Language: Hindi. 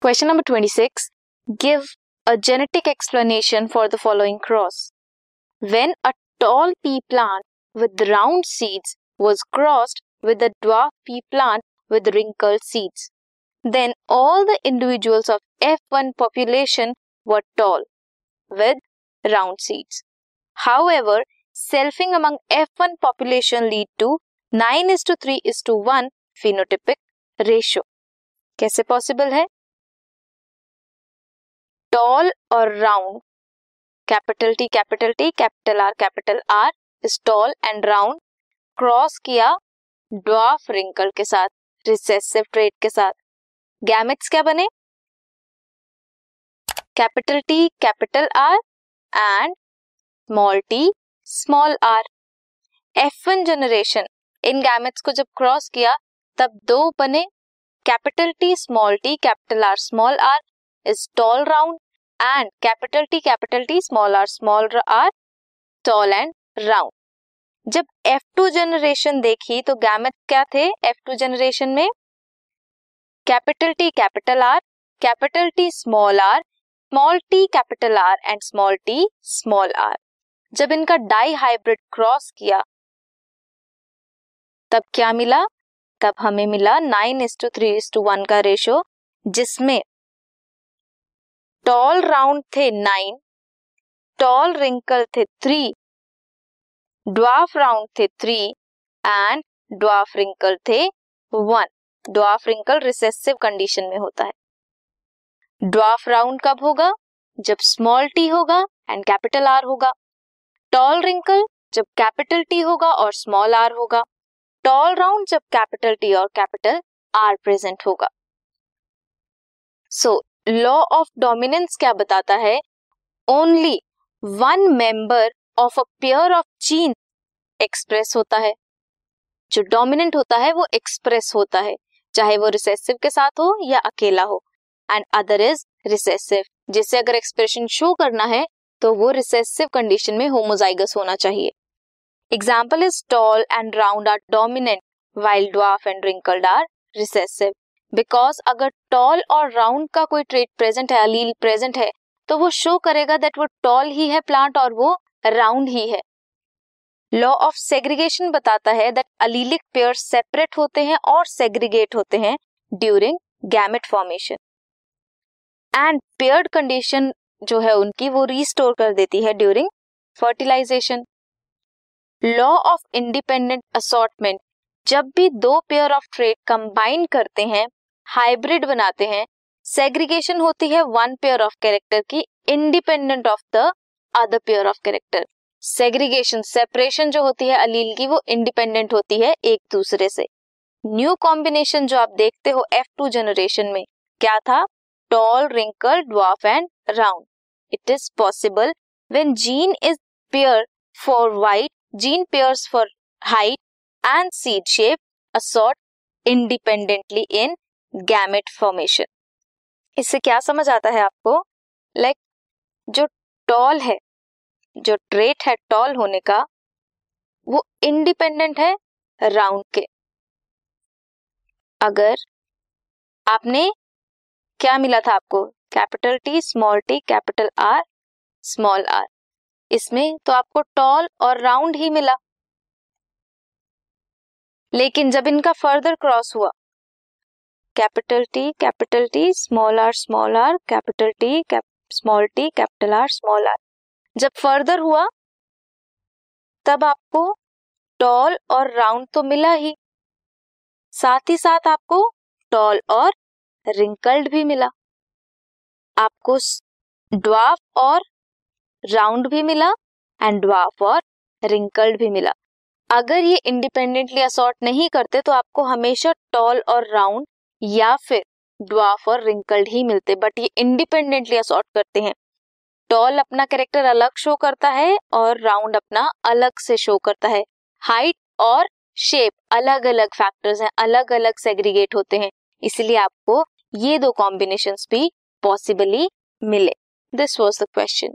Question number 26. Give a genetic explanation for the following cross. When a tall pea plant with round seeds was crossed with a dwarf pea plant with wrinkled seeds, then all the individuals of F1 population were tall with round seeds. However, selfing among F1 population lead to 9:3:1 phenotypic ratio. कैसे पॉसिबल है? टॉल और round, capital T capital T capital R is tall and round, cross किया ड्वार्फ रिंकल के साथ, रिसेसिव ट्रेट के साथ. गैमेट्स क्या बने? Capital T capital R and small T small R. F1 generation, इन गैमेट्स को जब क्रॉस किया तब दो बने, capital T small T capital R small R is tall round and capital T small R tall and round. जब F2 जनरेशन देखी तो गैमेट क्या थे F2 जनरेशन में? Capital T capital T small T capital R and small T small R. जब इनका डाई हाइब्रिड क्रॉस किया तब क्या मिला? तब हमें मिला 9:3:1 का रेशो, जिसमें टॉल राउंड थे 9, टॉल रिंकल थे 3, ड्वार्फ राउंड थे 3 एंड ड्वार्फ रिंकल थे 1. ड्वार्फ रिंकल रिसेसिव कंडीशन में होता है. ड्वार्फ राउंड कब होगा? जब स्मॉल टी होगा एंड कैपिटल आर होगा. टॉल रिंकल जब कैपिटल टी होगा और स्मॉल आर होगा. टॉल राउंड जब कैपिटल टी और कैपिटल आर प्रेजेंट होगा. सो लॉ ऑफ डोमिनेंस क्या बताता है? Only one member of a pair of gene express होता है. जो डोमिनेंट होता है वो एक्सप्रेस होता है, चाहे वो रिसेसिव के साथ हो या अकेला हो, एंड अदर इज रिसेसिव. जिसे अगर एक्सप्रेशन शो करना है तो वो रिसेसिव कंडीशन में होमोजाइगस होना चाहिए. Example is tall and round are dominant while dwarf and wrinkled are recessive. Because अगर टॉल और राउंड का कोई ट्रेट प्रेजेंट है, अलील प्रेजेंट है, तो वो शो करेगा दैट वो टॉल ही है प्लांट और वो राउंड ही है. लॉ ऑफ सेग्रीगेशन बताता है दैट अलीलिक पेयर सेपरेट होते हैं और सेग्रीगेट होते हैं during gamete formation, and paired condition जो है उनकी वो रिस्टोर कर देती है during fertilisation. Law of independent assortment, जब भी दो पेयर ऑफ ट्रेट कंबाइन करते हैं, हाइब्रिड बनाते हैं, सेग्रीगेशन होती है वन पेयर ऑफ कैरेक्टर की independent of the other pair of character. Segregation separation जो होती है अलील की वो इंडिपेंडेंट होती है एक दूसरे से. न्यू कॉम्बिनेशन जो आप देखते हो F2 जनरेशन में क्या था? Tall wrinkle dwarf and round. It is possible when gene is pair for white, gene pairs for height and seed shape assort independently in gamete formation. इससे क्या समझ आता है आपको? जो टॉल है, जो ट्रेट है टॉल होने का, वो इंडिपेंडेंट है राउंड के. अगर आपने क्या मिला था आपको? Capital T capital R small R. इसमें तो आपको टॉल और राउंड ही मिला, लेकिन जब इनका फर्दर क्रॉस हुआ capital T small R T capital R, जब फर्दर हुआ तब आपको टॉल और राउंड तो मिला ही, साथ ही साथ आपको टॉल और रिंकल्ड भी मिला, आपको ड्वार्फ और राउंड भी मिला एंड ड्वार्फ और रिंकल्ड भी मिला. अगर ये इंडिपेंडेंटली असॉर्ट नहीं करते तो आपको हमेशा टॉल और राउंड या फिर ड्वार्फ और रिंकल्ड ही मिलते, बट ये इंडिपेंडेंटली असॉर्ट करते हैं. टॉल अपना कैरेक्टर अलग शो करता है और राउंड अपना अलग से शो करता है. हाइट और शेप अलग अलग फैक्टर्स हैं, अलग अलग सेग्रीगेट होते हैं, इसलिए आपको ये दो कॉम्बिनेशंस भी पॉसिबली मिले. This was the question.